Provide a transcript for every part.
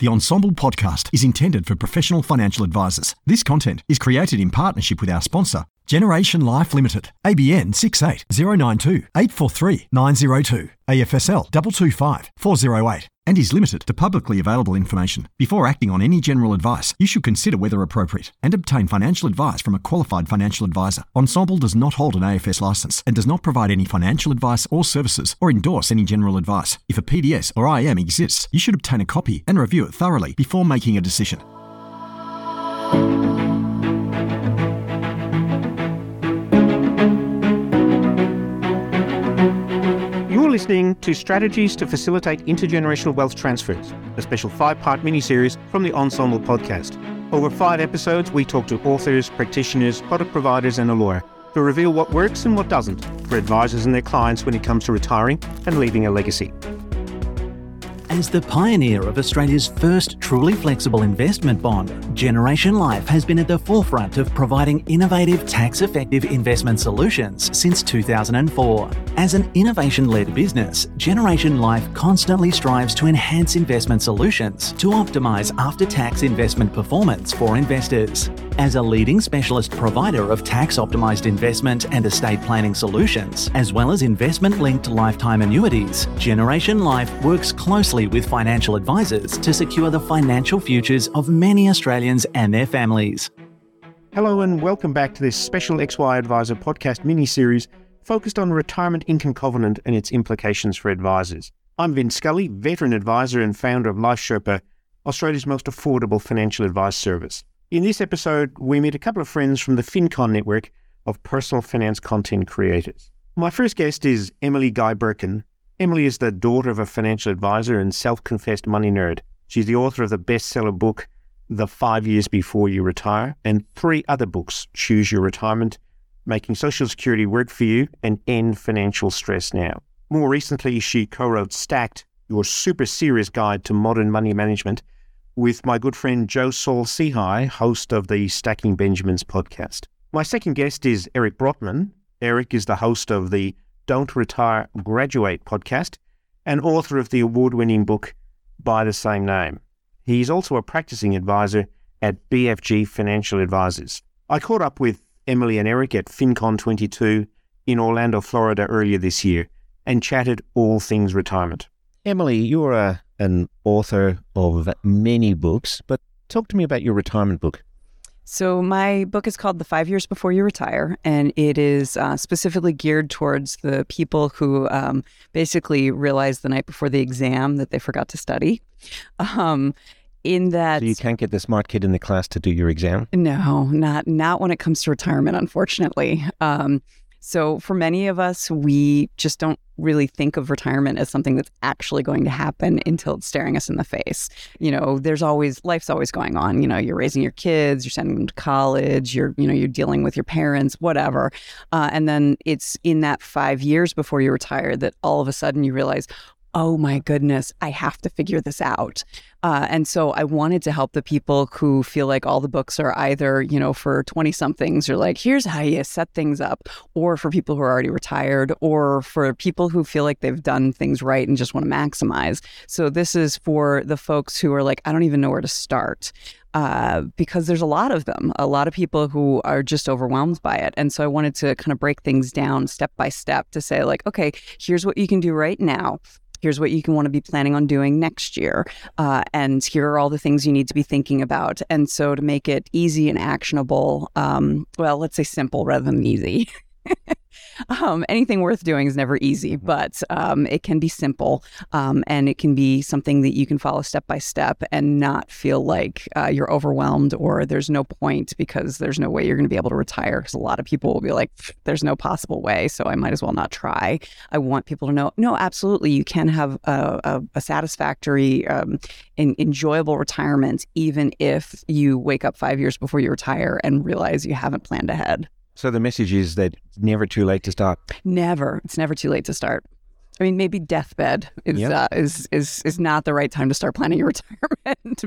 The Ensombl Podcast is intended for professional financial advisors. This content is created in partnership with our sponsor, Generation Life Limited, ABN 680928439002, AFSL 225408, and is limited to publicly available information. Before acting on any general advice, you should consider whether appropriate and obtain financial advice from a qualified financial advisor. Ensombl does not hold an AFS license and does not provide any financial advice or services or endorse any general advice. If a PDS or IM exists, you should obtain a copy and review it thoroughly before making a decision. Listening to Strategies to Facilitate Intergenerational Wealth Transfers, a special five-part mini-series from the Ensombl Podcast. Over five episodes, we talk to authors, practitioners, product providers and a lawyer to reveal what works and what doesn't for advisors and their clients when it comes to retiring and leaving a legacy. As the pioneer of Australia's first truly flexible investment bond, Generation Life has been at the forefront of providing innovative, tax-effective investment solutions since 2004. As an innovation-led business, Generation Life constantly strives to enhance investment solutions to optimise after-tax investment performance for investors. As a leading specialist provider of tax-optimised investment and estate planning solutions, as well as investment-linked lifetime annuities, Generation Life works closely with financial advisors to secure the financial futures of many Australians and their families. Hello and welcome back to this special XY Advisor podcast mini-series focused on retirement income covenant and its implications for advisors. I'm Vin Scully, veteran advisor and founder of Life Sherpa, Australia's most affordable financial advice service. In this episode, we meet a couple of friends from the FinCon network of personal finance content creators. My first guest is Emily Guy Birken. Emily is the daughter of a financial advisor and self-confessed money nerd. She's the author of the bestseller book, The 5 Years Before You Retire, and three other books, Choose Your Retirement, Making Social Security Work for You, and End Financial Stress Now. More recently, she co-wrote Stacked, Your Super Serious Guide to Modern Money Management, with my good friend Joe Saul Sehi, host of the Stacking Benjamins podcast. My second guest is Eric Brotman. Eric is the host of the Don't Retire, Graduate podcast and author of the award-winning book by the same name. He is also a practicing advisor at BFG Financial Advisors. I caught up with Emily and Eric at FinCon 22 in Orlando, Florida earlier this year and chatted all things retirement. Emily, you're an author of many books, but talk to me about your retirement book. So my book is called The 5 Years Before You Retire, and it is specifically geared towards the people who basically realize the night before the exam that they forgot to study. In that, so you can't get the smart kid in the class to do your exam? No, not when it comes to retirement, unfortunately. So for many of us, we just don't really think of retirement as something that's actually going to happen until it's staring us in the face. You know, life's always going on. You know, you're raising your kids, you're sending them to college, you're dealing with your parents, whatever. And then it's in that 5 years before you retire that all of a sudden you realize, oh my goodness, I have to figure this out. And so I wanted to help the people who feel like all the books are either, you know, for 20-somethings or like, here's how you set things up, or for people who are already retired, or for people who feel like they've done things right and just want to maximize. So this is for the folks who are like, I don't even know where to start. Because there's a lot of them, a lot of people who are just overwhelmed by it. And so I wanted to kind of break things down step by step to say like, okay, here's what you can do right now. Here's what you can want to be planning on doing next year. And here are all the things you need to be thinking about. And so to make it easy and actionable, well, let's say simple rather than easy. Anything worth doing is never easy, but it can be simple and it can be something that you can follow step by step and not feel like you're overwhelmed or there's no point because there's no way you're going to be able to retire, because a lot of people will be like, there's no possible way, so I might as well not try. I want people to know, no, absolutely, you can have a satisfactory and enjoyable retirement even if you wake up 5 years before you retire and realize you haven't planned ahead. So the message is that it's never too late to start. Never. It's never too late to start. I mean, maybe deathbed is not the right time to start planning your retirement.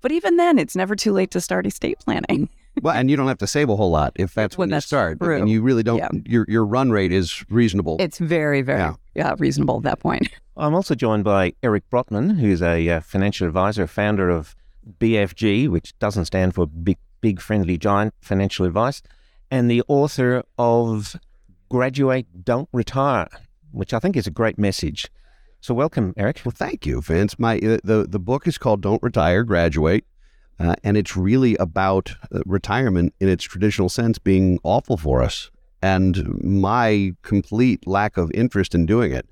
But even then, it's never too late to start estate planning. Well, and you don't have to save a whole lot if that's when you start. True. And you really don't, your run rate is reasonable. It's very, very reasonable at that point. I'm also joined by Eric Brotman, who's a financial advisor, founder of BFG, which doesn't stand for Big Friendly Giant Financial Advice, and the author of Graduate, Don't Retire, which I think is a great message. So welcome, Eric. Well, thank you, Vince. The book is called Don't Retire, Graduate. And it's really about retirement in its traditional sense being awful for us and my complete lack of interest in doing it.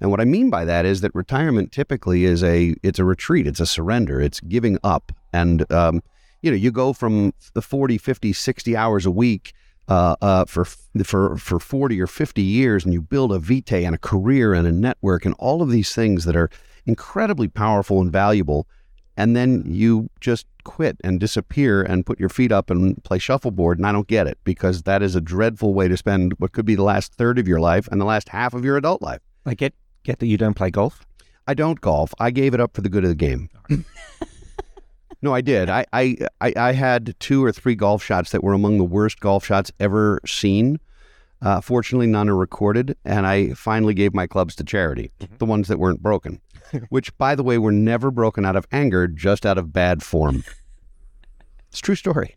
And what I mean by that is that retirement typically is it's a retreat, it's a surrender, it's giving up. And, you go from the 40, 50, 60 hours a week for 40 or 50 years, and you build a vitae and a career and a network and all of these things that are incredibly powerful and valuable. And then you just quit and disappear and put your feet up and play shuffleboard. And I don't get it, because that is a dreadful way to spend what could be the last third of your life and the last half of your adult life. I get that you don't play golf. I don't golf. I gave it up for the good of the game. No, I did. I had 2 or 3 golf shots that were among the worst golf shots ever seen. Fortunately, none are recorded. And I finally gave my clubs to charity, the ones that weren't broken. Which, by the way, were never broken out of anger, just out of bad form. It's a true story.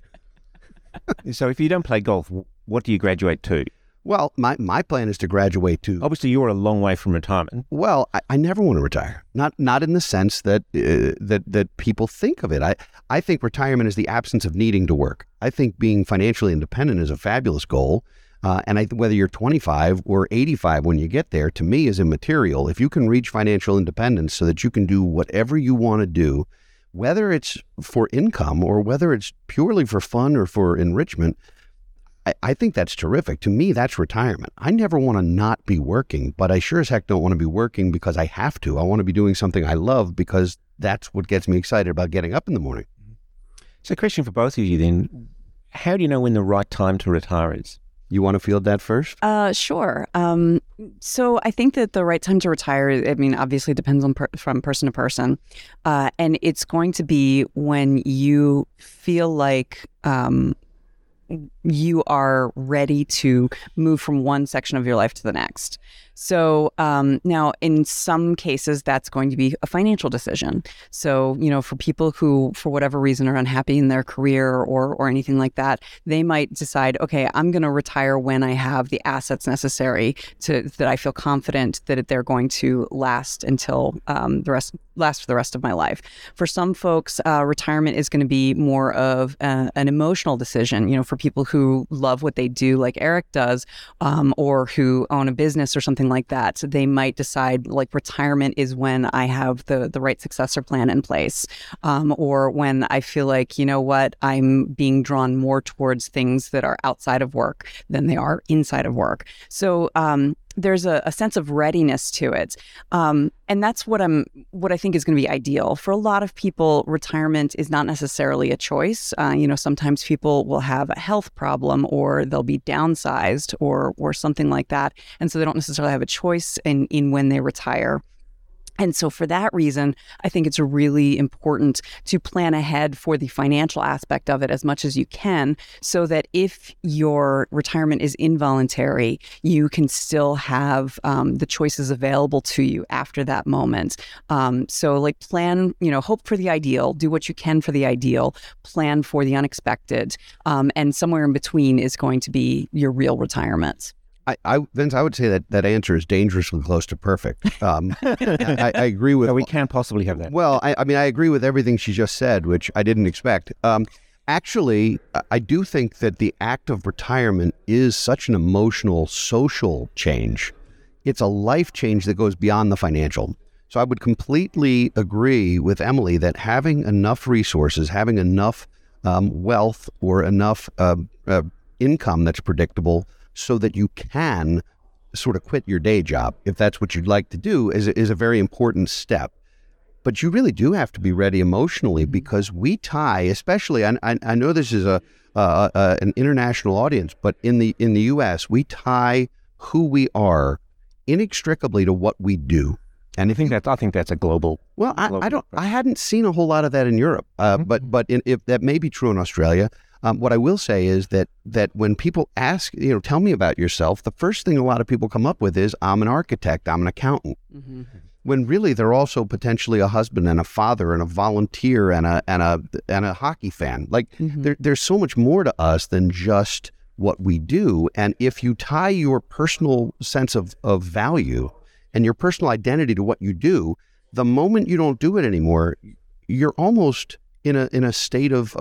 So if you don't play golf, what do you graduate to? Well, my plan is to graduate to... Obviously, you're a long way from retirement. Well, I never want to retire. Not in the sense that that people think of it. I think retirement is the absence of needing to work. I think being financially independent is a fabulous goal. And whether you're 25 or 85 when you get there, to me, is immaterial. If you can reach financial independence so that you can do whatever you want to do, whether it's for income or whether it's purely for fun or for enrichment, I think that's terrific. To me, that's retirement. I never want to not be working, but I sure as heck don't want to be working because I have to. I want to be doing something I love, because that's what gets me excited about getting up in the morning. So a question for both of you then. How do you know when the right time to retire is? You want to field that first? Sure. So I think that the right time to retire, I mean, obviously depends on from person to person. And it's going to be when you feel like you are ready to move from one section of your life to the next. So now in some cases, that's going to be a financial decision. So, for people who, for whatever reason, are unhappy in their career or anything like that, they might decide, okay, I'm going to retire when I have the assets necessary that I feel confident that they're going to last until last for the rest of my life. For some folks, retirement is going to be more of an emotional decision, for people who love what they do, like Eric does, or who own a business or something like that. So they might decide, like, retirement is when I have the right successor plan in place, or when I feel like, I'm being drawn more towards things that are outside of work than they are inside of work. So there's a sense of readiness to it. And that's what I think is going to be ideal. For a lot of people, retirement is not necessarily a choice. Sometimes people will have a health problem, or they'll be downsized or something like that. And so they don't necessarily have a choice in when they retire. And so for that reason, I think it's really important to plan ahead for the financial aspect of it as much as you can, so that if your retirement is involuntary, you can still have the choices available to you after that moment. So plan, hope for the ideal, do what you can for the ideal, plan for the unexpected, and somewhere in between is going to be your real retirement. Vince, I would say that answer is dangerously close to perfect. I agree with... No, we can't possibly have that. Well, I agree with everything she just said, which I didn't expect. Actually, I do think that the act of retirement is such an emotional, social change. It's a life change that goes beyond the financial. So I would completely agree with Emily that having enough resources, having enough wealth or enough income that's predictable, so that you can sort of quit your day job, if that's what you'd like to do, is a very important step. But you really do have to be ready emotionally, because we tie, especially, and I know this is an international audience, but in the U.S., we tie who we are inextricably to what we do. And I think that's a global... Well, I hadn't seen a whole lot of that in Europe, but if that may be true in Australia. What I will say is that when people ask, tell me about yourself, the first thing a lot of people come up with is, I'm an architect, I'm an accountant. Mm-hmm. When really they're also potentially a husband and a father and a volunteer and a hockey fan. Like mm-hmm. there's so much more to us than just what we do. And if you tie your personal sense of value and your personal identity to what you do, the moment you don't do it anymore, you're almost in a state of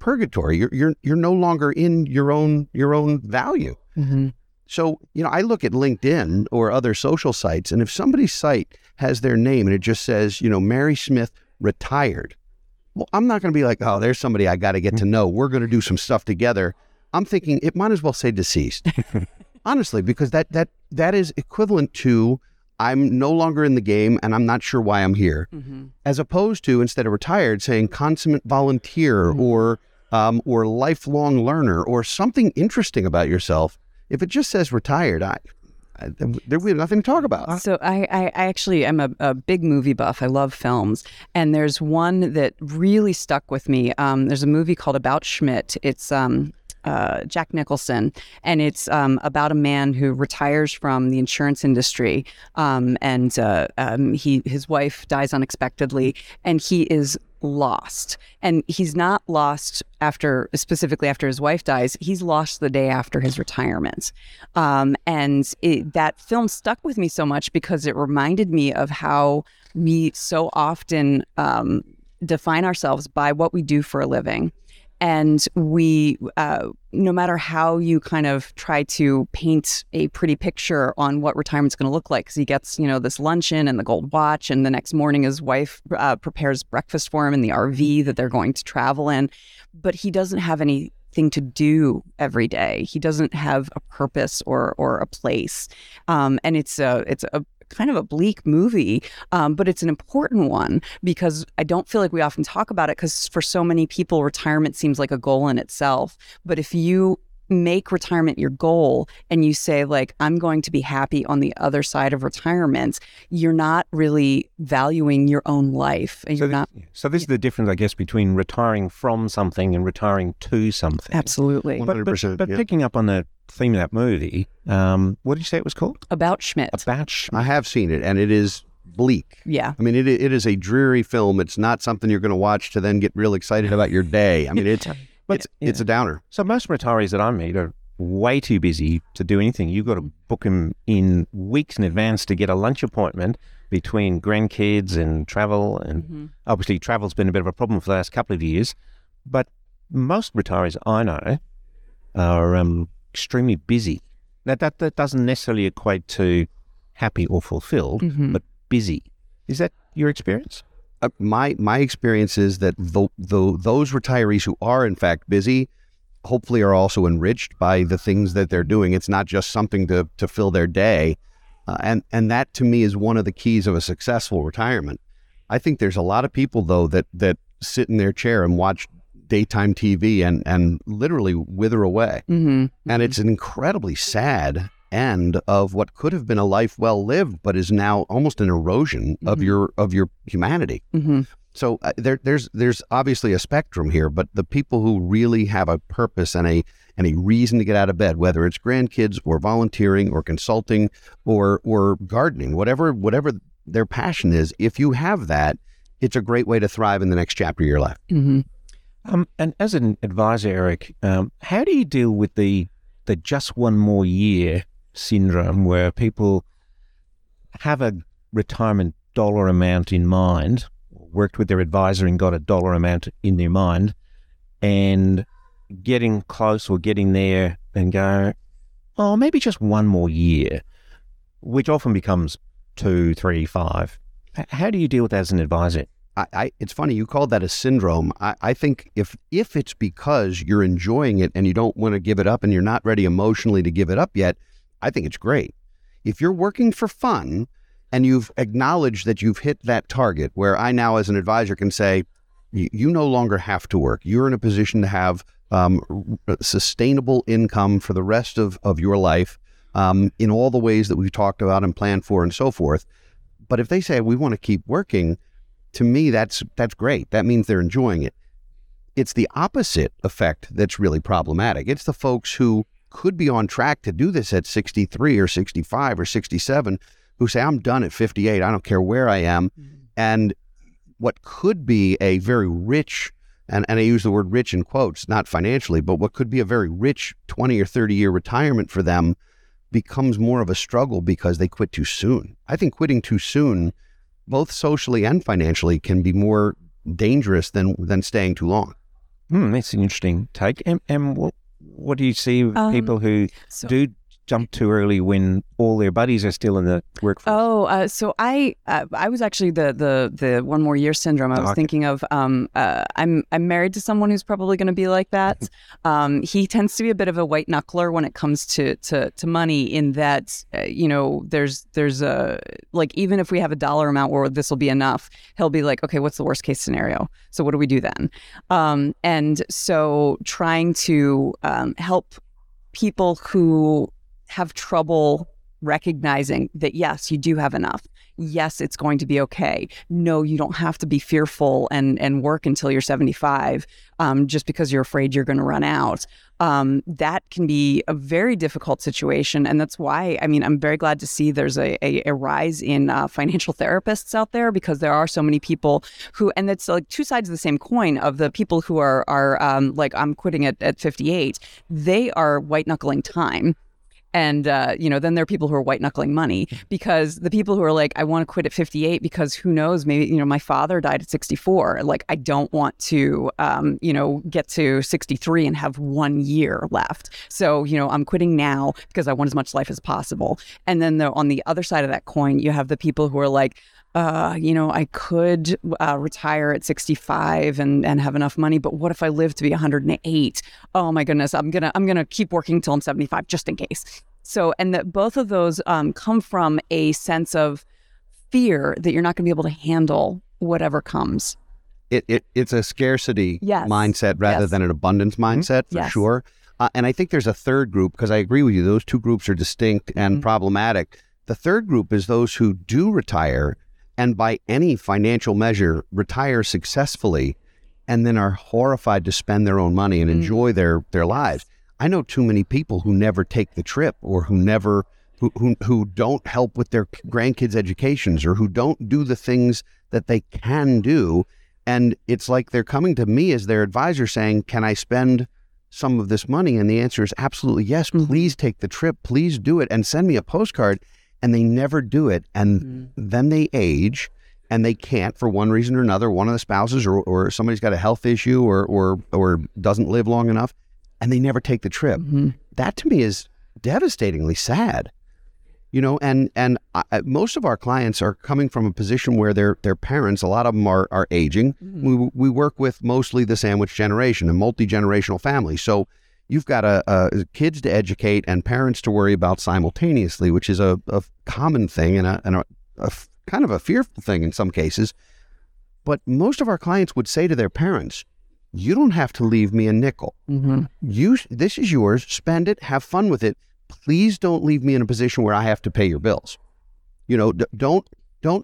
purgatory. You're no longer in your own value. Mm-hmm. So, I look at LinkedIn or other social sites, and if somebody's site has their name and it just says, Mary Smith retired, well, I'm not going to be like, oh, there's somebody I got to get to know. We're going to do some stuff together. I'm thinking it might as well say deceased, honestly, because that is equivalent to I'm no longer in the game and I'm not sure why I'm here, mm-hmm. as opposed to instead of retired saying consummate volunteer mm-hmm. or lifelong learner or something interesting about yourself. If it just says retired, we have nothing to talk about. So I actually am a big movie buff. I love films. And there's one that really stuck with me. There's a movie called About Schmidt. It's Jack Nicholson. And it's about a man who retires from the insurance industry. His wife dies unexpectedly. And he is lost. And he's not lost specifically after his wife dies. He's lost the day after his retirement. That film stuck with me so much because it reminded me of how we so often define ourselves by what we do for a living. And we, no matter how you kind of try to paint a pretty picture on what retirement's going to look like, because he gets, this luncheon and the gold watch, and the next morning his wife prepares breakfast for him in the RV that they're going to travel in. But he doesn't have anything to do every day. He doesn't have a purpose or a place. And it's a kind of a bleak movie, but it's an important one because I don't feel like we often talk about it because for so many people, retirement seems like a goal in itself. But if you make retirement your goal and you say, like, I'm going to be happy on the other side of retirement, you're not really valuing your own life. So this is the difference, I guess, between retiring from something and retiring to something. Absolutely. 100%, but picking up on the theme of that movie, what did you say it was called? About Schmidt. I have seen it, and it is bleak. Yeah. I mean, it is a dreary film. It's not something you're going to watch to then get real excited about your day. I mean, it's a downer. So most retirees that I meet are way too busy to do anything. You've got to book them in weeks in advance to get a lunch appointment between grandkids and travel. And mm-hmm. obviously travel's been a bit of a problem for the last couple of years. But most retirees I know are extremely busy. Now, that doesn't necessarily equate to happy or fulfilled, mm-hmm. but busy. Is that your experience? My experience is that those retirees who are in fact busy, hopefully are also enriched by the things that they're doing. It's not just something to fill their day, and that to me is one of the keys of a successful retirement. I think there's a lot of people though that sit in their chair and watch daytime TV and literally wither away, mm-hmm. and it's an incredibly sad end of what could have been a life well lived, but is now almost an erosion mm-hmm. of your humanity. Mm-hmm. So there's obviously a spectrum here, but the people who really have a purpose and a reason to get out of bed, whether it's grandkids or volunteering or consulting or gardening, whatever their passion is, if you have that, it's a great way to thrive in the next chapter of your life. Mm-hmm. And as an advisor, Eric, how do you deal with the just one more year syndrome where people have a retirement dollar amount in mind, worked with their advisor and got a dollar amount in their mind, and getting close or getting there and go, oh, maybe just one more year, which often becomes 2, 3, 5. How do you deal with that as an advisor? It's funny, you called that a syndrome. I think if it's because you're enjoying it and you don't want to give it up and you're not ready emotionally to give it up yet, I think it's great. If you're working for fun and you've acknowledged that you've hit that target where I now as an advisor can say, you no longer have to work. You're in a position to have sustainable income for the rest of your life in all the ways that we've talked about and planned for and so forth. But if they say we want to keep working, to me, that's great. That means they're enjoying it. It's the opposite effect that's really problematic. It's the folks who could be on track to do this at 63 or 65 or 67 who say, I'm done at 58. I don't care where I am. Mm-hmm. And what could be a very rich, and I use the word rich in quotes, not financially, but what could be a very rich 20 or 30 year retirement for them becomes more of a struggle because they quit too soon. I think quitting too soon, both socially and financially, can be more dangerous than staying too long. That's an interesting take. And what do you see with people who do jump too early when all their buddies are still in the workforce? So I was actually the one more year syndrome. I was thinking of I'm married to someone who's probably going to be like that. He tends to be a bit of a white knuckler when it comes to money, in that there's a, like, even if we have a dollar amount where this will be enough, he'll be like, okay, what's the worst case scenario? So what do we do then? And so trying to help people who have trouble recognizing that, yes, you do have enough. Yes, it's going to be okay. No, you don't have to be fearful and work until you're 75 just because you're afraid you're going to run out. That can be a very difficult situation. And that's why, I'm very glad to see there's a rise in financial therapists out there, because there are so many people who, and it's like two sides of the same coin, of the people who are like, I'm quitting at 58. They are white knuckling time. And, then there are people who are white knuckling money, because the people who are like, I want to quit at 58 because who knows, maybe, my father died at 64. Like, I don't want to, get to 63 and have 1 year left. So, I'm quitting now because I want as much life as possible. And then on the other side of that coin, you have the people who are like, I could retire at 65 and have enough money, but what if I live to be 108? Oh my goodness, I'm gonna keep working till I'm 75 just in case. So, and that both of those come from a sense of fear that you're not gonna be able to handle whatever comes. It's a scarcity mindset rather than an abundance mindset, for sure. And I think there's a third group, because I agree with you, those two groups are distinct and problematic. The third group is those who do retire, and by any financial measure, retire successfully, and then are horrified to spend their own money and enjoy their lives. I know too many people who never take the trip, or who don't help with their grandkids' educations, or who don't do the things that they can do. And it's like they're coming to me as their advisor saying, can I spend some of this money? And the answer is absolutely yes. Please take the trip. Please do it, and send me a postcard. And they never do it. And then they age, and they can't, for one reason or another, one of the spouses or somebody's got a health issue or doesn't live long enough, and they never take the trip. That to me is devastatingly sad. And most of our clients are coming from a position where their parents, a lot of them are aging. We work with mostly the sandwich generation, a multi-generational family. So you've got kids to educate and parents to worry about simultaneously, which is a common thing and a kind of a fearful thing in some cases. But most of our clients would say to their parents, you don't have to leave me a nickel. This is yours. Spend it. Have fun with it. Please don't leave me in a position where I have to pay your bills. Don't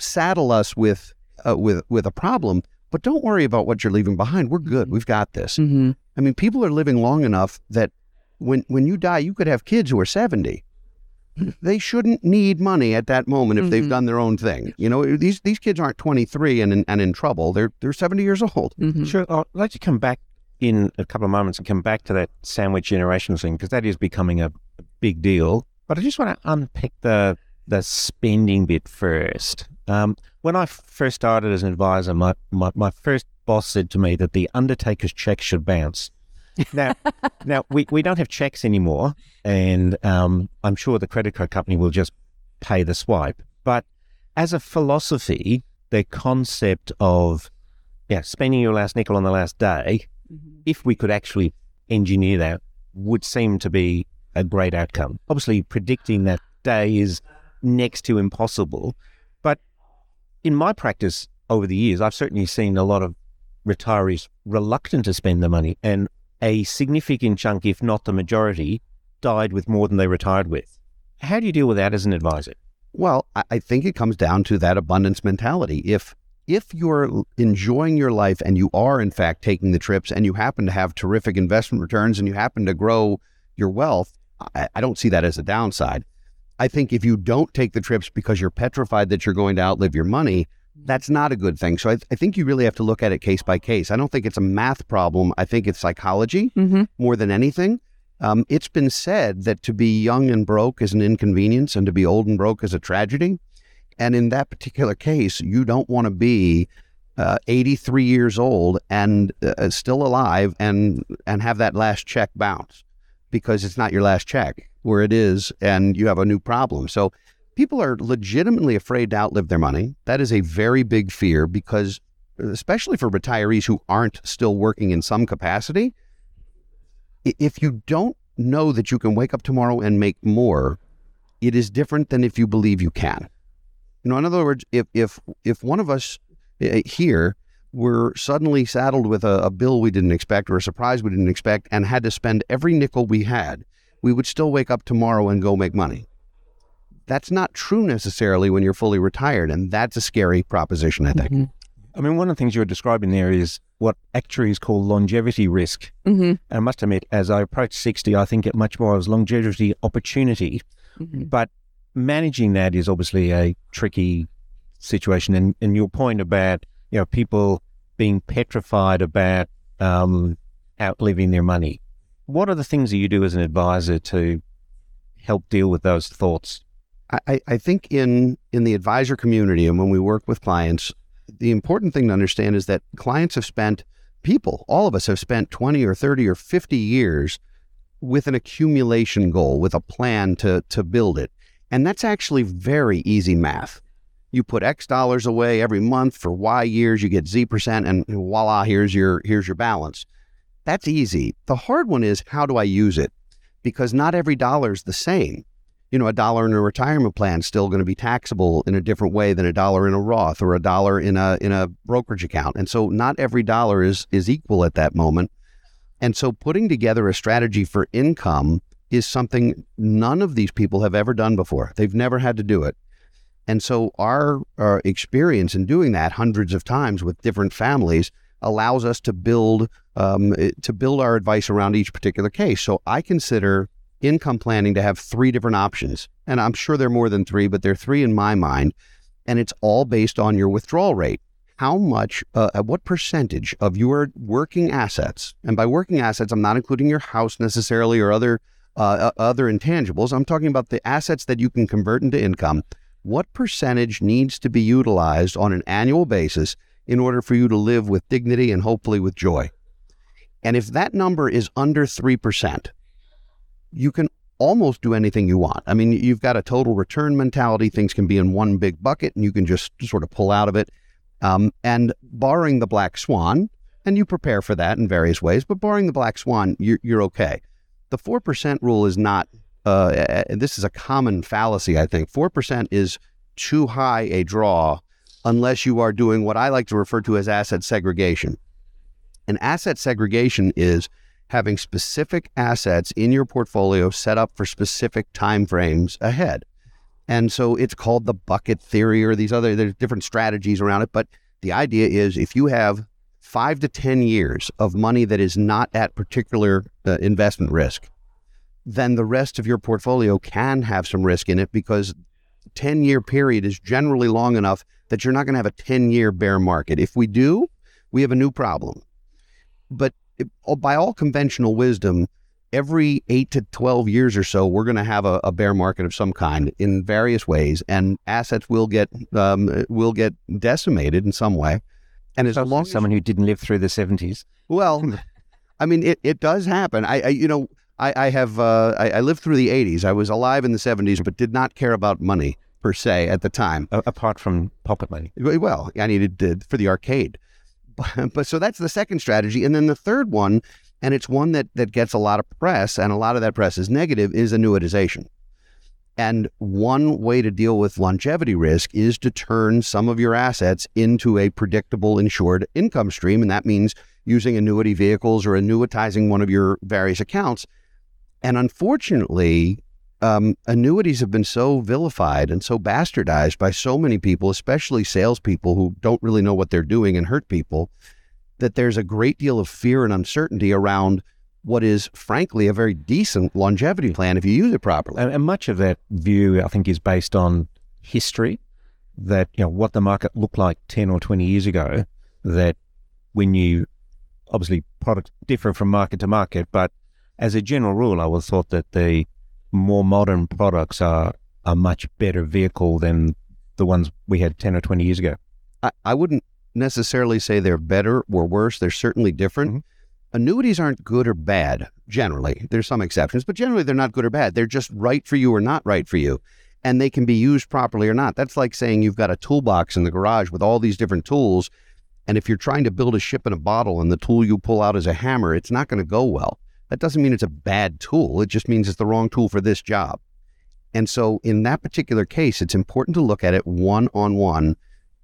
saddle us with a problem, but don't worry about what you're leaving behind. We're good. We've got this. People are living long enough that when you die, you could have kids who are 70. They shouldn't need money at that moment if they've done their own thing. These kids aren't 23 and in trouble. They're 70 years old. Sure. I'd like to come back in a couple of moments and come back to that sandwich generation thing, because that is becoming a big deal. But I just want to unpick the spending bit first. When I first started as an advisor, my first boss said to me that the undertaker's check should bounce. Now we don't have checks anymore, and I'm sure the credit card company will just pay the swipe. But as a philosophy, the concept of spending your last nickel on the last day, if we could actually engineer that, would seem to be a great outcome. Obviously, predicting that day is next to impossible. But in my practice over the years, I've certainly seen a lot of retirees reluctant to spend the money, and a significant chunk, if not the majority, died with more than they retired with. How do you deal with that as an advisor? Well, I think it comes down to that abundance mentality. If if you're enjoying your life and you are, in fact, taking the trips and you happen to have terrific investment returns and you happen to grow your wealth, I don't see that as a downside. I think if you don't take the trips because you're petrified that you're going to outlive your money, that's not a good thing. So I think you really have to look at it case by case. I don't think it's a math problem. I think it's psychology more than anything. It's been said that to be young and broke is an inconvenience and to be old and broke is a tragedy. And in that particular case, you don't want to be 83 years old and still alive and have that last check bounce, because it's not your last check where it is and you have a new problem. So people are legitimately afraid to outlive their money. That is a very big fear, because especially for retirees who aren't still working in some capacity, if you don't know that you can wake up tomorrow and make more, it is different than if you believe you can. You know, in other words, if one of us here were suddenly saddled with a bill we didn't expect or a surprise we didn't expect and had to spend every nickel we had, we would still wake up tomorrow and go make money. That's not true necessarily when you're fully retired, and that's a scary proposition, I think. I mean, one of the things you were describing there is what actuaries call longevity risk. And I must admit, as I approach 60, I think it much more as longevity opportunity. But managing that is obviously a tricky situation. And your point about, you know, people being petrified about outliving their money. What are the things that you do as an advisor to help deal with those thoughts? I think in the advisor community and when we work with clients, the important thing to understand is that clients have spent, people, all of us have spent 20 or 30 or 50 years with an accumulation goal, with a plan to build it. And that's actually very easy math. You put X dollars away every month for Y years, you get Z%, and voila, here's your balance. That's easy. The hard one is, how do I use it? Because not every dollar is the same. You know, a dollar in a retirement plan is still going to be taxable in a different way than a dollar in a Roth or a dollar in a brokerage account. And so not every dollar is equal at that moment. And so putting together a strategy for income is something none of these people have ever done before. They've never had to do it. And so our experience in doing that hundreds of times with different families allows us to build our advice around each particular case. So I consider income planning to have three different options. And I'm sure there are more than three, but there are three in my mind. And it's all based on your withdrawal rate. How much, what percentage of your working assets, and by working assets, I'm not including your house necessarily or other intangibles. I'm talking about the assets that you can convert into income. What percentage needs to be utilized on an annual basis in order for you to live with dignity and hopefully with joy? And if that number is under 3%, you can almost do anything you want. I mean, you've got a total return mentality. Things can be in one big bucket and you can just sort of pull out of it. And barring the black swan, and you prepare for that in various ways, but barring the black swan, you're okay. The 4% rule is not, this is a common fallacy, I think. 4% is too high a draw unless you are doing what I like to refer to as asset segregation. And asset segregation is having specific assets in your portfolio set up for specific timeframes ahead. And so it's called the bucket theory, or there's different strategies around it. But the idea is, if you have 5 to 10 years of money that is not at particular investment risk, then the rest of your portfolio can have some risk in it, because 10-year period is generally long enough that you're not going to have a 10-year bear market. If we do, we have a new problem. But by all conventional wisdom, every 8 to 12 years or so, we're going to have a bear market of some kind in various ways, and assets will get decimated in some way. And as long as someone who didn't live through the 70s. Well, I mean, it does happen. I lived through the 80s. I was alive in the 70s, but did not care about money per se at the time. Apart from pocket money. Well, I needed for the arcade. But so that's the second strategy. And then the third one, and it's one that gets a lot of press, and a lot of that press is negative, is annuitization. And one way to deal with longevity risk is to turn some of your assets into a predictable insured income stream. And that means using annuity vehicles or annuitizing one of your various accounts. And unfortunately, annuities have been so vilified and so bastardized by so many people, especially salespeople who don't really know what they're doing and hurt people, that there's a great deal of fear and uncertainty around what is, frankly, a very decent longevity plan if you use it properly. And much of that view, I think, is based on history, that, you know, what the market looked like 10 or 20 years ago, that when you, obviously, products differ from market to market, but as a general rule, I would have thought that the more modern products are a much better vehicle than the ones we had 10 or 20 years ago. I wouldn't necessarily say they're better or worse. They're certainly different. Mm-hmm. Annuities aren't good or bad, generally. There's some exceptions, but generally they're not good or bad. They're just right for you or not right for you, and they can be used properly or not. That's like saying you've got a toolbox in the garage with all these different tools, and if you're trying to build a ship in a bottle and the tool you pull out is a hammer, it's not going to go well. That doesn't mean it's a bad tool. It just means it's the wrong tool for this job. And so in that particular case, it's important to look at it one-on-one.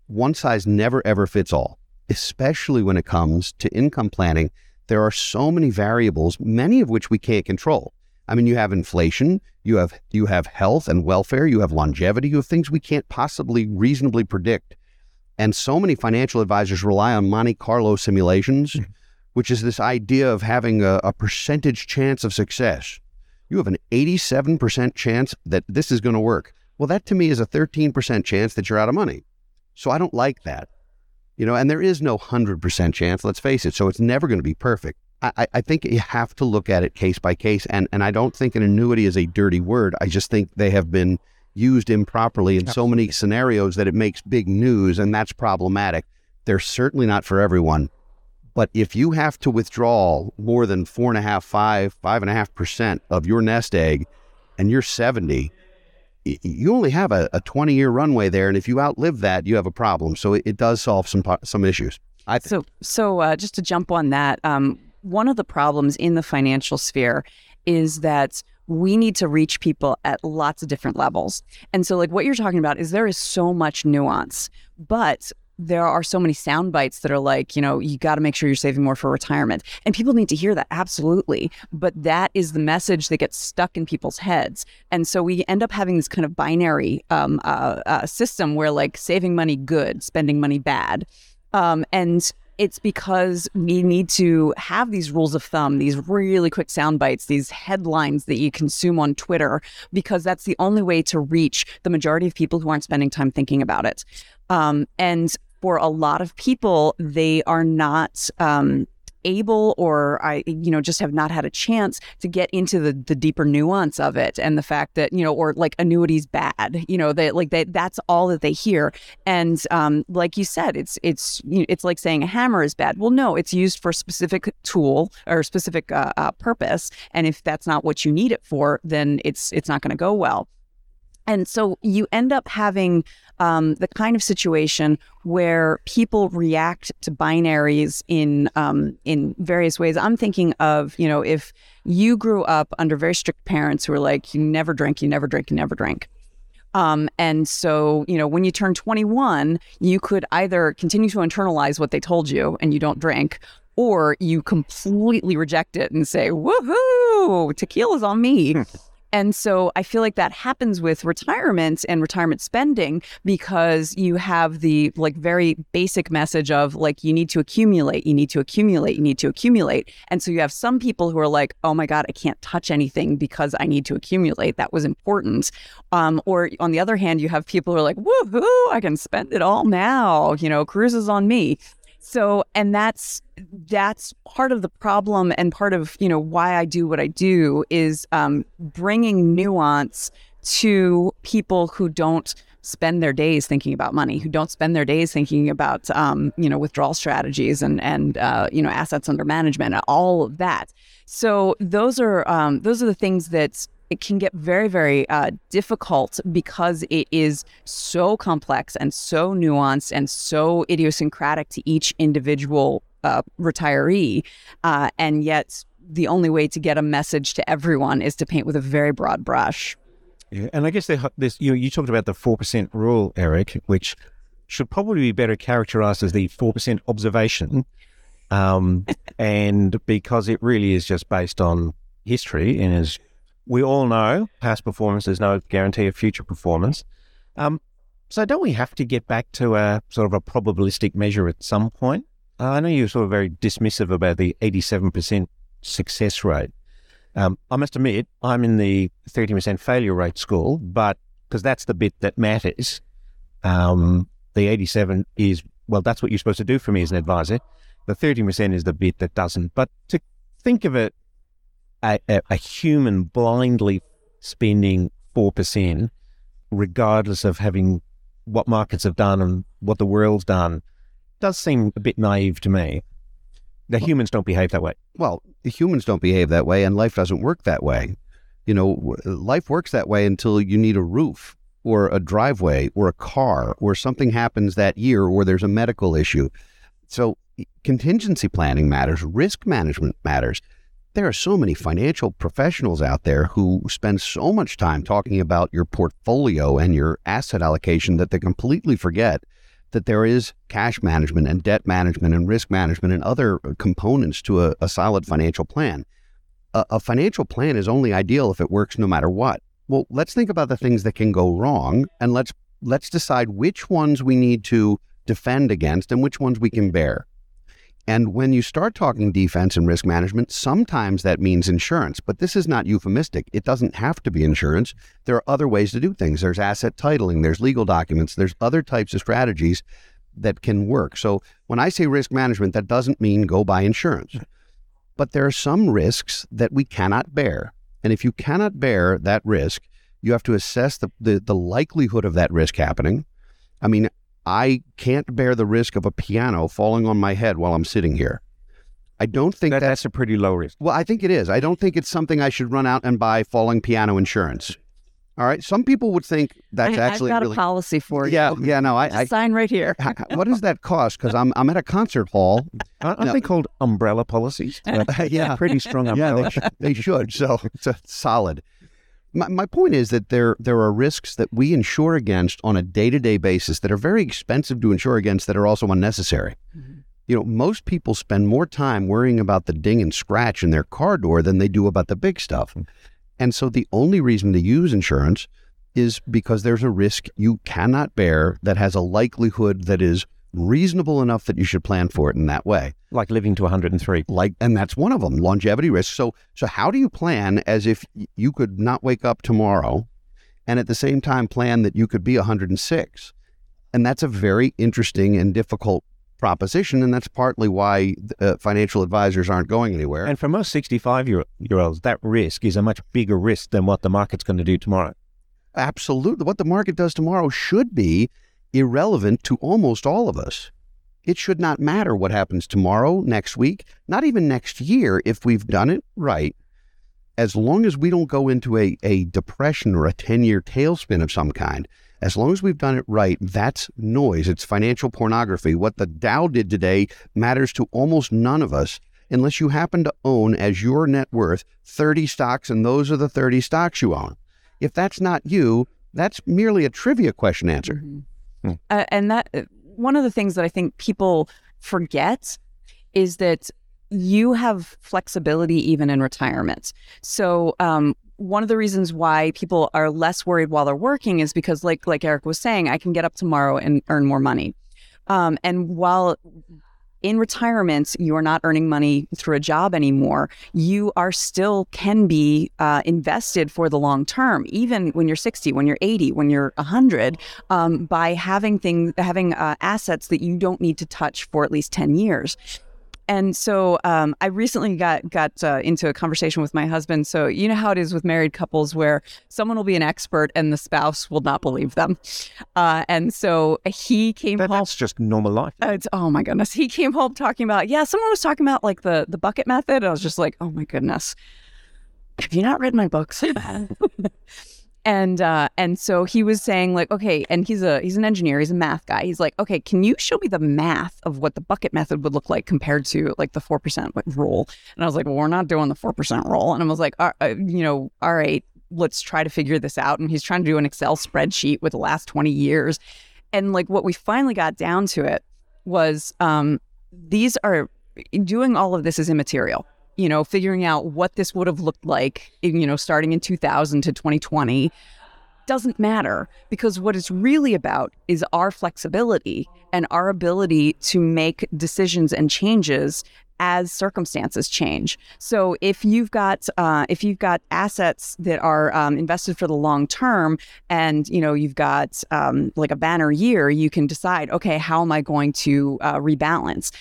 One size never, ever fits all, especially when it comes to income planning. There are so many variables, many of which we can't control. I mean, you have inflation, you have health and welfare, you have longevity, you have things we can't possibly reasonably predict. And so many financial advisors rely on Monte Carlo simulations, which is this idea of having a percentage chance of success. You have an 87% chance that this is going to work. Well, that to me is a 13% chance that you're out of money. So I don't like that, you know, and there is no 100% chance, let's face it. So it's never going to be perfect. I think you have to look at it case by case. And I don't think an annuity is a dirty word. I just think they have been used improperly in so many scenarios that it makes big news, and that's problematic. They're certainly not for everyone. But if you have to withdraw more than 4.5%, 5.5% of your nest egg, and you're 70, you only have a 20-year runway there, and if you outlive that, you have a problem. So it does solve some issues, I think. So just to jump on that, one of the problems in the financial sphere is that we need to reach people at lots of different levels. And so, like, what you're talking about is there is so much nuance, but there are so many sound bites that are like, you know, you got to make sure you're saving more for retirement. And people need to hear that, absolutely. But that is the message that gets stuck in people's heads. And so we end up having this kind of binary system where, like, saving money good, spending money bad. And it's because we need to have these rules of thumb, these really quick sound bites, these headlines that you consume on Twitter, because that's the only way to reach the majority of people who aren't spending time thinking about it. And for a lot of people, they are not able, or just have not had a chance to get into the deeper nuance of it, and the fact that, you know, or like, annuities bad, you know, that, like, that's all that they hear. And like you said, it's like saying a hammer is bad. Well, no, it's used for a specific tool or specific purpose, and if that's not what you need it for, then it's not going to go well. And so you end up having the kind of situation where people react to binaries in various ways. I'm thinking of, you know, if you grew up under very strict parents who were like, you never drink, you never drink, you never drink. And so, you know, when you turn 21, you could either continue to internalize what they told you and you don't drink, or you completely reject it and say, woohoo, tequila's on me. And so I feel like that happens with retirement and retirement spending, because you have the, like, very basic message of, like, you need to accumulate, you need to accumulate, you need to accumulate. And so you have some people who are like, oh my God, I can't touch anything because I need to accumulate. That was important. Or on the other hand, you have people who are like, woohoo, I can spend it all now, you know, cruise is on me. So, and that's part of the problem, and part of, you know, why I do what I do is bringing nuance to people who don't spend their days thinking about money, who don't spend their days thinking about, you know, withdrawal strategies and you know, assets under management, and all of that. So those are the things that it can get very, very difficult, because it is so complex and so nuanced and so idiosyncratic to each individual retiree. And yet the only way to get a message to everyone is to paint with a very broad brush. Yeah, and I guess this, you talked about the 4% rule, Eric, which should probably be better characterized as the 4% observation. And because it really is just based on history and is we all know past performance is no guarantee of future performance. So don't we have to get back to a sort of a probabilistic measure at some point? I know you're sort of very dismissive about the 87% success rate. I must admit, I'm in the 30% failure rate school, but because that's the bit that matters. The 87 is, well, that's what you're supposed to do for me as an advisor. The 30% is the bit that doesn't. But to think of it, a human blindly spending 4%, regardless of having what markets have done and what the world's done, does seem a bit naive to me. The humans don't behave that way. Well, the humans don't behave that way, and life doesn't work that way. You know, life works that way until you need a roof or a driveway or a car or something happens that year or there's a medical issue. So contingency planning matters. Risk management matters. There are so many financial professionals out there who spend so much time talking about your portfolio and your asset allocation that they completely forget that there is cash management and debt management and risk management and other components to a solid financial plan. A financial plan is only ideal if it works no matter what. Well, let's think about the things that can go wrong, and let's decide which ones we need to defend against and which ones we can bear. And when you start talking defense and risk management, sometimes that means insurance, but this is not euphemistic. It doesn't have to be insurance. There are other ways to do things. There's asset titling, there's legal documents, there's other types of strategies that can work. So when I say risk management, that doesn't mean go buy insurance, but there are some risks that we cannot bear. And if you cannot bear that risk, you have to assess the likelihood of that risk happening. I mean, I can't bear the risk of a piano falling on my head while I'm sitting here. I don't think that's a pretty low risk. Well, I think it is. I don't think it's something I should run out and buy falling piano insurance. All right. Some people would think that's actually I've got a policy for you. Yeah. Yeah. No, I sign right here. What does that cost? Because I'm at a concert hall. Aren't they called umbrella policies? Yeah. Pretty strong umbrella. Yeah, they should. So it's solid. My point is that there are risks that we insure against on a day-to-day basis that are very expensive to insure against that are also unnecessary. Mm-hmm. You know, most people spend more time worrying about the ding and scratch in their car door than they do about the big stuff. Mm-hmm. And so the only reason to use insurance is because there's a risk you cannot bear that has a likelihood that is reasonable enough that you should plan for it in that way. Like living to 103. And that's one of them, longevity risk. So how do you plan as if you could not wake up tomorrow and at the same time plan that you could be 106? And that's a very interesting and difficult proposition. And that's partly why financial advisors aren't going anywhere. And for most 65-year-olds, that risk is a much bigger risk than what the market's going to do tomorrow. Absolutely. What the market does tomorrow should be irrelevant to almost all of us. It should not matter what happens tomorrow, next week, not even next year if we've done it right, as long as we don't go into a depression or a 10-year tailspin of some kind. As long as we've done it right, that's noise. It's financial pornography. What the Dow did today matters to almost none of us unless you happen to own as your net worth 30 stocks and those are the 30 stocks you own. If that's not you, that's merely a trivia question answer. Mm-hmm. And that one of the things that I think people forget is that you have flexibility even in retirement. So one of the reasons why people are less worried while they're working is because like Eric was saying, I can get up tomorrow and earn more money. And while in retirement, you are not earning money through a job anymore, you are still can be invested for the long term, even when you're 60, when you're 80, when you're 100, by having assets that you don't need to touch for at least 10 years. And so I recently got into a conversation with my husband. So you know how it is with married couples where someone will be an expert and the spouse will not believe them. And so he came home. That's just normal life. Oh, my goodness. He came home talking about, someone was talking about like the bucket method. And I was just like, oh, my goodness. Have you not read my books? And so he was saying like, okay, and he's an engineer, he's a math guy. He's like, okay, can you show me the math of what the bucket method would look like compared to like the 4% rule? And I was like, well, we're not doing the 4% rule. And I was like, all right, let's try to figure this out. And he's trying to do an Excel spreadsheet with the last 20 years. And like what we finally got down to it was doing all of this is immaterial. you know, figuring out what this would have looked like, you know, starting in 2000 to 2020 doesn't matter, because what it's really about is our flexibility and our ability to make decisions and changes as circumstances change. So if you've got assets that are invested for the long term, and you know you've got like a banner year, you can decide, okay, how am I going to rebalance?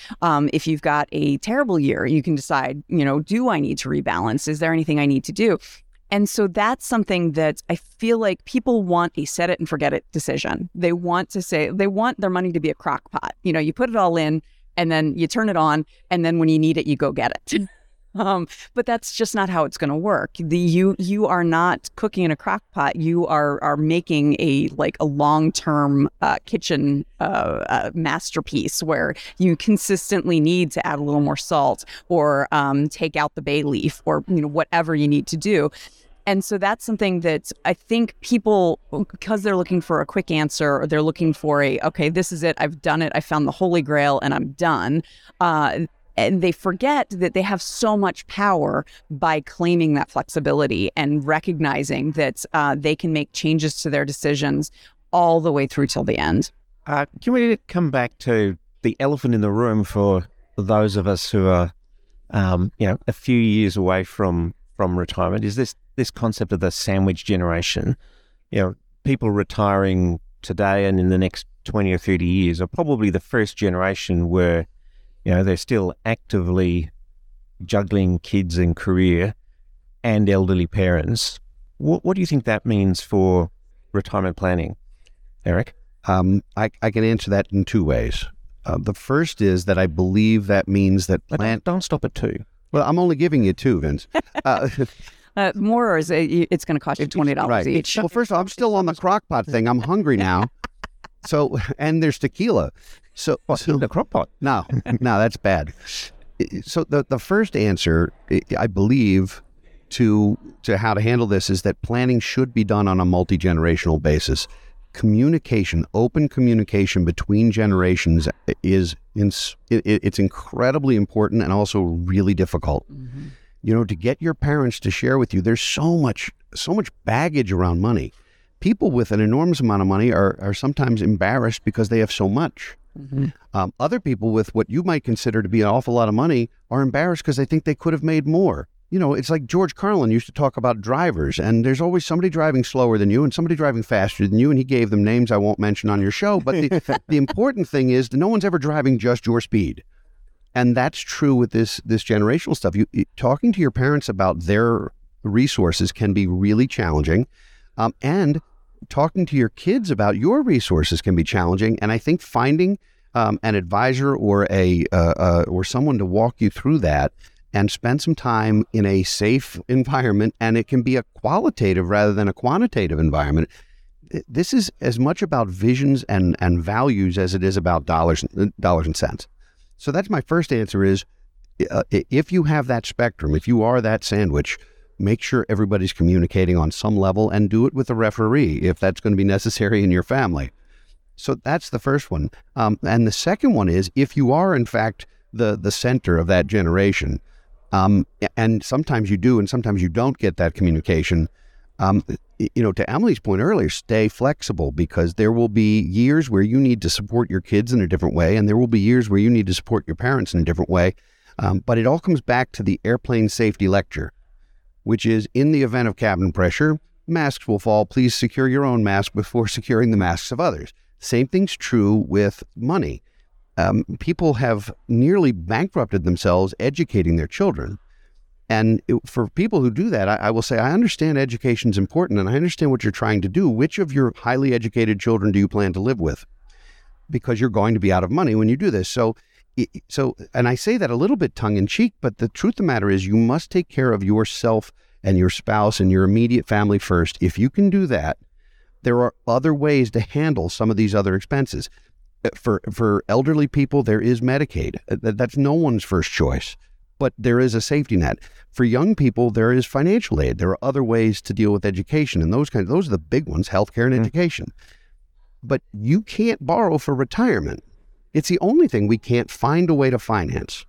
If you've got a terrible year, you can decide, you know, do I need to rebalance? Is there anything I need to do? And so that's something that I feel like people want a set it and forget it decision. They want to say, they want their money to be a crock pot. You know, you put it all in, and then you turn it on, and then when you need it, you go get it. But that's just not how it's going to work. You are not cooking in a crock pot. You are making a long-term kitchen masterpiece where you consistently need to add a little more salt or take out the bay leaf, or you know, whatever you need to do. And so that's something that I think people, because they're looking for a quick answer, or they're looking for okay, this is it, I've done it, I found the holy grail, and I'm done. And they forget that they have so much power by claiming that flexibility and recognizing that they can make changes to their decisions all the way through till the end. Can we come back to the elephant in the room for those of us who are, a few years away from retirement? Is this concept of the sandwich generation? You know, people retiring today and in the next 20 or 30 years are probably the first generation where, you know, they're still actively juggling kids and career and elderly parents. What do you think that means for retirement planning, Eric? I can answer that in two ways. The first is that I believe that means that... Don't stop at two. Well, I'm only giving you two, Vince. More, or is it's going to cost you $20 right. each? Well, first of all, I'm still on the crock pot thing. I'm hungry now. So, and there's tequila. So, in the crock pot? No, that's bad. So the first answer, I believe, to how to handle this is that planning should be done on a multi-generational basis. Communication, open communication between generations it's incredibly important and also really difficult. Mm-hmm. You know, to get your parents to share with you, there's so much baggage around money. People with an enormous amount of money are sometimes embarrassed because they have so much. Mm-hmm. Other people with what you might consider to be an awful lot of money are embarrassed because they think they could have made more. You know, it's like George Carlin used to talk about drivers, and there's always somebody driving slower than you and somebody driving faster than you, and he gave them names I won't mention on your show. But the, the important thing is that no one's ever driving just your speed. And that's true with this generational stuff. Talking to your parents about their resources can be really challenging, and talking to your kids about your resources can be challenging. And I think finding an advisor or or someone to walk you through that and spend some time in a safe environment, and it can be a qualitative rather than a quantitative environment. This is as much about visions and values as it is about dollars and cents. So that's my first answer is, if you have that spectrum, if you are that sandwich, make sure everybody's communicating on some level, and do it with a referee if that's going to be necessary in your family. So that's the first one. And the second one is, if you are in fact the center of that generation, and sometimes you do and sometimes you don't get that communication, you know, to Emily's point earlier, stay flexible, because there will be years where you need to support your kids in a different way, and there will be years where you need to support your parents in a different way. But it all comes back to the airplane safety lecture, which is, in the event of cabin pressure, masks will fall. Please secure your own mask before securing the masks of others. Same thing's true with money. People have nearly bankrupted themselves educating their children. And for people who do that, I will say, I understand education's important, and I understand what you're trying to do. Which of your highly educated children do you plan to live with? Because you're going to be out of money when you do this. So, and I say that a little bit tongue in cheek, but the truth of the matter is, you must take care of yourself and your spouse and your immediate family first. If you can do that, there are other ways to handle some of these other expenses. For elderly people, there is Medicaid. That's no one's first choice, but there is a safety net. For young people, there is financial aid. There are other ways to deal with education, and those are the big ones, healthcare and education. But you can't borrow for retirement. It's the only thing we can't find a way to finance.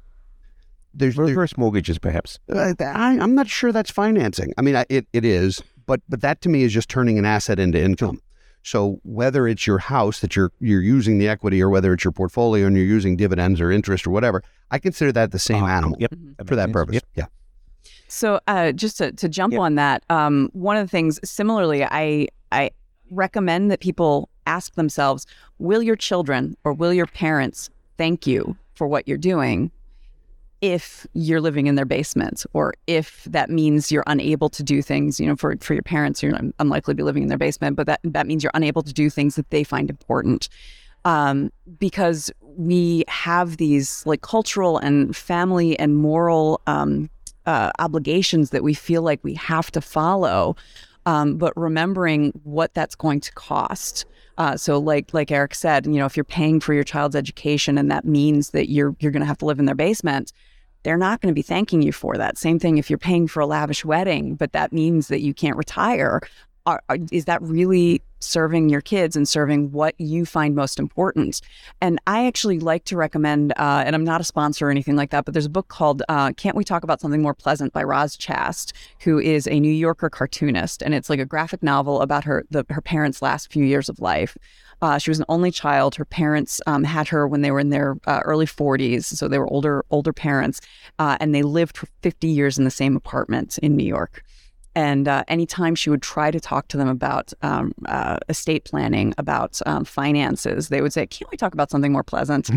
There's reverse mortgages, perhaps. I'm not sure that's financing. I mean, it is, but that to me is just turning an asset into income. So whether it's your house that you're using the equity, or whether it's your portfolio and you're using dividends or interest or whatever, I consider that the same animal for that purpose. Yep. Yeah. So just to jump on that, one of the things, similarly, I recommend that people ask themselves, will your children or will your parents thank you for what you're doing if you're living in their basement, or if that means you're unable to do things, you know, for your parents, you're unlikely to be living in their basement, but that means you're unable to do things that they find important. Because we have these like cultural and family and moral obligations that we feel like we have to follow, but remembering what that's going to cost. So like Eric said, you know, if you're paying for your child's education and that means that you're going to have to live in their basement, they're not going to be thanking you for that. Same thing if you're paying for a lavish wedding, but that means that you can't retire. Is that really serving your kids and serving what you find most important? And I actually like to recommend, and I'm not a sponsor or anything like that, but there's a book called Can't We Talk About Something More Pleasant by Roz Chast, who is a New Yorker cartoonist. And it's like a graphic novel about her parents' last few years of life. She was an only child. Her parents had her when they were in their early 40s. So they were older parents. And they lived for 50 years in the same apartment in New York. And anytime she would try to talk to them about estate planning, about finances, they would say, "Can't we talk about something more pleasant?"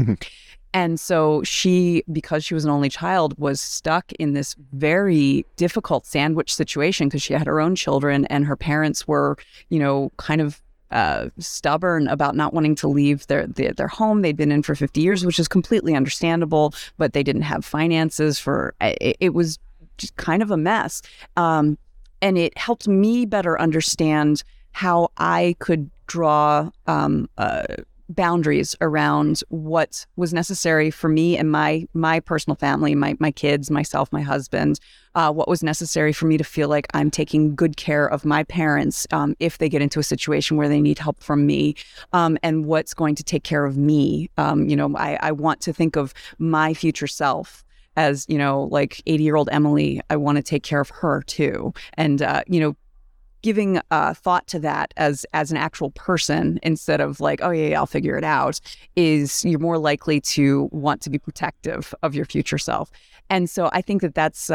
And so she, because she was an only child, was stuck in this very difficult sandwich situation because she had her own children and her parents were, you know, kind of stubborn about not wanting to leave their home they'd been in for 50 years, which is completely understandable, but they didn't have finances for, it was just kind of a mess. And it helped me better understand how I could draw boundaries around what was necessary for me and my personal family, my kids, myself, my husband, what was necessary for me to feel like I'm taking good care of my parents if they get into a situation where they need help from me, and what's going to take care of me. You know, I want to think of my future self as, you know, like 80-year-old Emily. I want to take care of her too. And, you know, giving thought to that as an actual person instead of like, oh, yeah, I'll figure it out, is you're more likely to want to be protective of your future self. And so I think that that's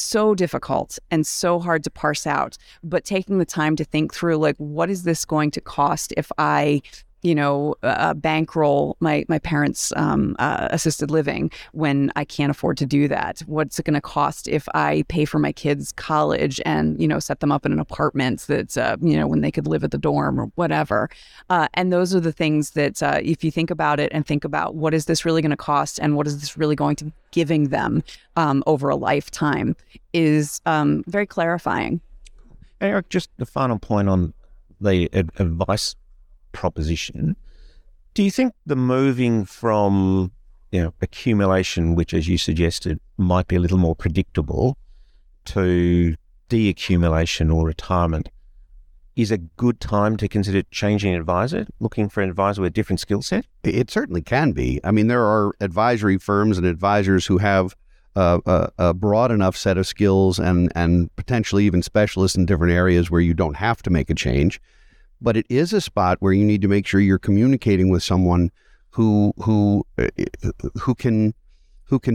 so difficult and so hard to parse out. But taking the time to think through, like, what is this going to cost if I, you know, bankroll my parents' assisted living when I can't afford to do that? What's it going to cost if I pay for my kids' college and, you know, set them up in an apartment that's, you know, when they could live at the dorm or whatever? And those are the things that if you think about it and think about what is this really going to cost and what is this really going to be giving them over a lifetime, is very clarifying. Eric, just the final point on the advice proposition. Do you think the moving from, you know, accumulation, which as you suggested might be a little more predictable, to deaccumulation or retirement is a good time to consider changing advisor, looking for an advisor with a different skill set? It certainly can be. I mean, there are advisory firms and advisors who have a broad enough set of skills and potentially even specialists in different areas where you don't have to make a change. But it is a spot where you need to make sure you're communicating with someone who can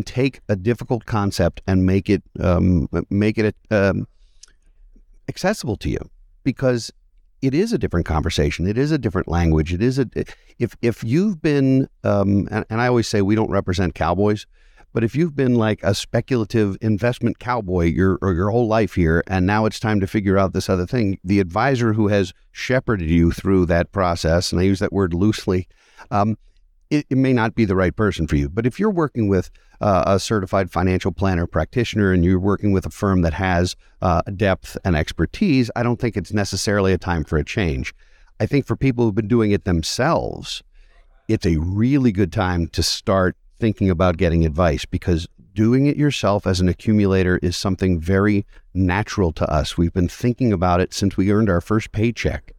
take a difficult concept and make it accessible to you, because it is a different conversation. It is a different language. It is if you've been and I always say we don't represent cowboys, but if you've been like a speculative investment cowboy your whole life here, and now it's time to figure out this other thing, the advisor who has shepherded you through that process, and I use that word loosely, it may not be the right person for you. But if you're working with a certified financial planner practitioner and you're working with a firm that has depth and expertise, I don't think it's necessarily a time for a change. I think for people who've been doing it themselves, it's a really good time to start thinking about getting advice, because doing it yourself as an accumulator is something very natural to us. We've been thinking about it since we earned our first paycheck.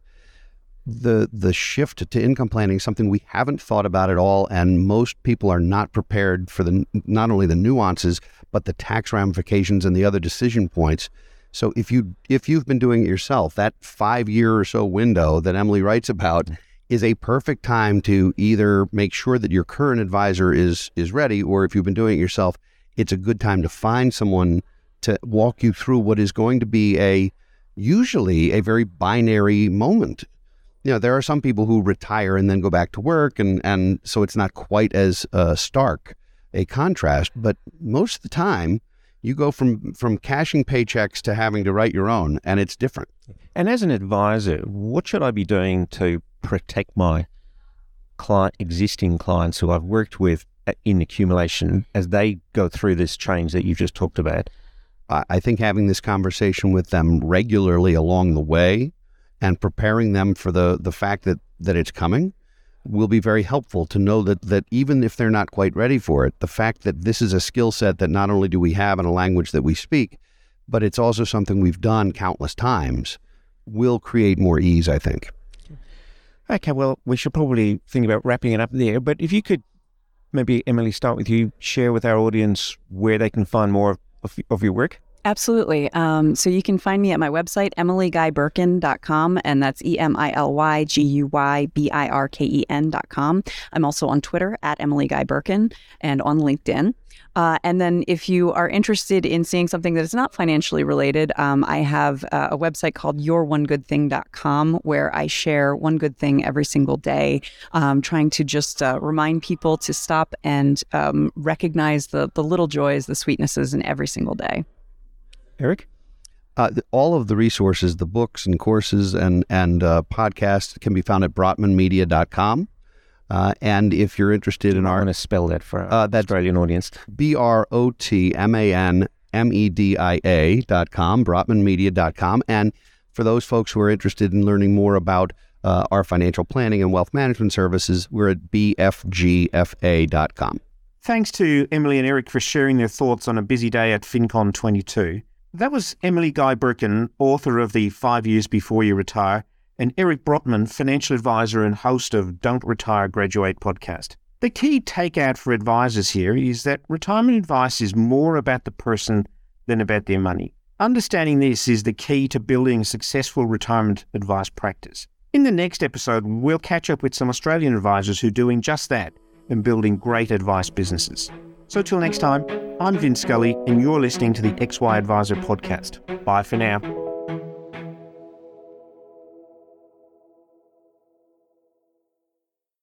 the shift to income planning is something we haven't thought about at all, and most people are not prepared for the not only the nuances but the tax ramifications and the other decision points. So if you've been doing it yourself, that 5-year or so window that Emily writes about is a perfect time to either make sure that your current advisor is ready, or if you've been doing it yourself, it's a good time to find someone to walk you through what is going to be usually a very binary moment. You know, there are some people who retire and then go back to work, and so it's not quite as stark a contrast, but most of the time you go from cashing paychecks to having to write your own, and it's different. And as an advisor, what should I be doing to protect my existing clients who I've worked with in accumulation as they go through this change that you've just talked about? I think having this conversation with them regularly along the way and preparing them for the fact that it's coming will be very helpful to know that even if they're not quite ready for it, the fact that this is a skill set that not only do we have in a language that we speak, but it's also something we've done countless times, will create more ease, I think. Okay, well, we should probably think about wrapping it up there, but if you could maybe, Emily, start with you, share with our audience where they can find more of your work. Absolutely. So you can find me at my website, EmilyGuyBirken.com, and that's EmilyGuyBirken.com. I'm also on Twitter at EmilyGuyBirken and on LinkedIn. And then if you are interested in seeing something that is not financially related, I have a website called YourOneGoodThing.com, where I share one good thing every single day, trying to just remind people to stop and recognize the little joys, the sweetnesses in every single day. Eric? All of the resources, the books and courses and podcasts can be found at BrotmanMedia.com. And if you're interested in I'm going to spell that for our Australian audience. BrotmanMedia.com, BrotmanMedia.com. And for those folks who are interested in learning more about our financial planning and wealth management services, we're at BFGFA.com. Thanks to Emily and Eric for sharing their thoughts on a busy day at FinCon 22. That was Emily Guy Birken, author of the 5 Years Before You Retire, and Eric Brotman, financial advisor and host of Don't Retire, Graduate podcast. The key takeout for advisors here is that retirement advice is more about the person than about their money. Understanding this is the key to building a successful retirement advice practice. In the next episode, we'll catch up with some Australian advisors who are doing just that and building great advice businesses. So till next time, I'm Vince Scully, and you're listening to the XY Advisor podcast. Bye for now.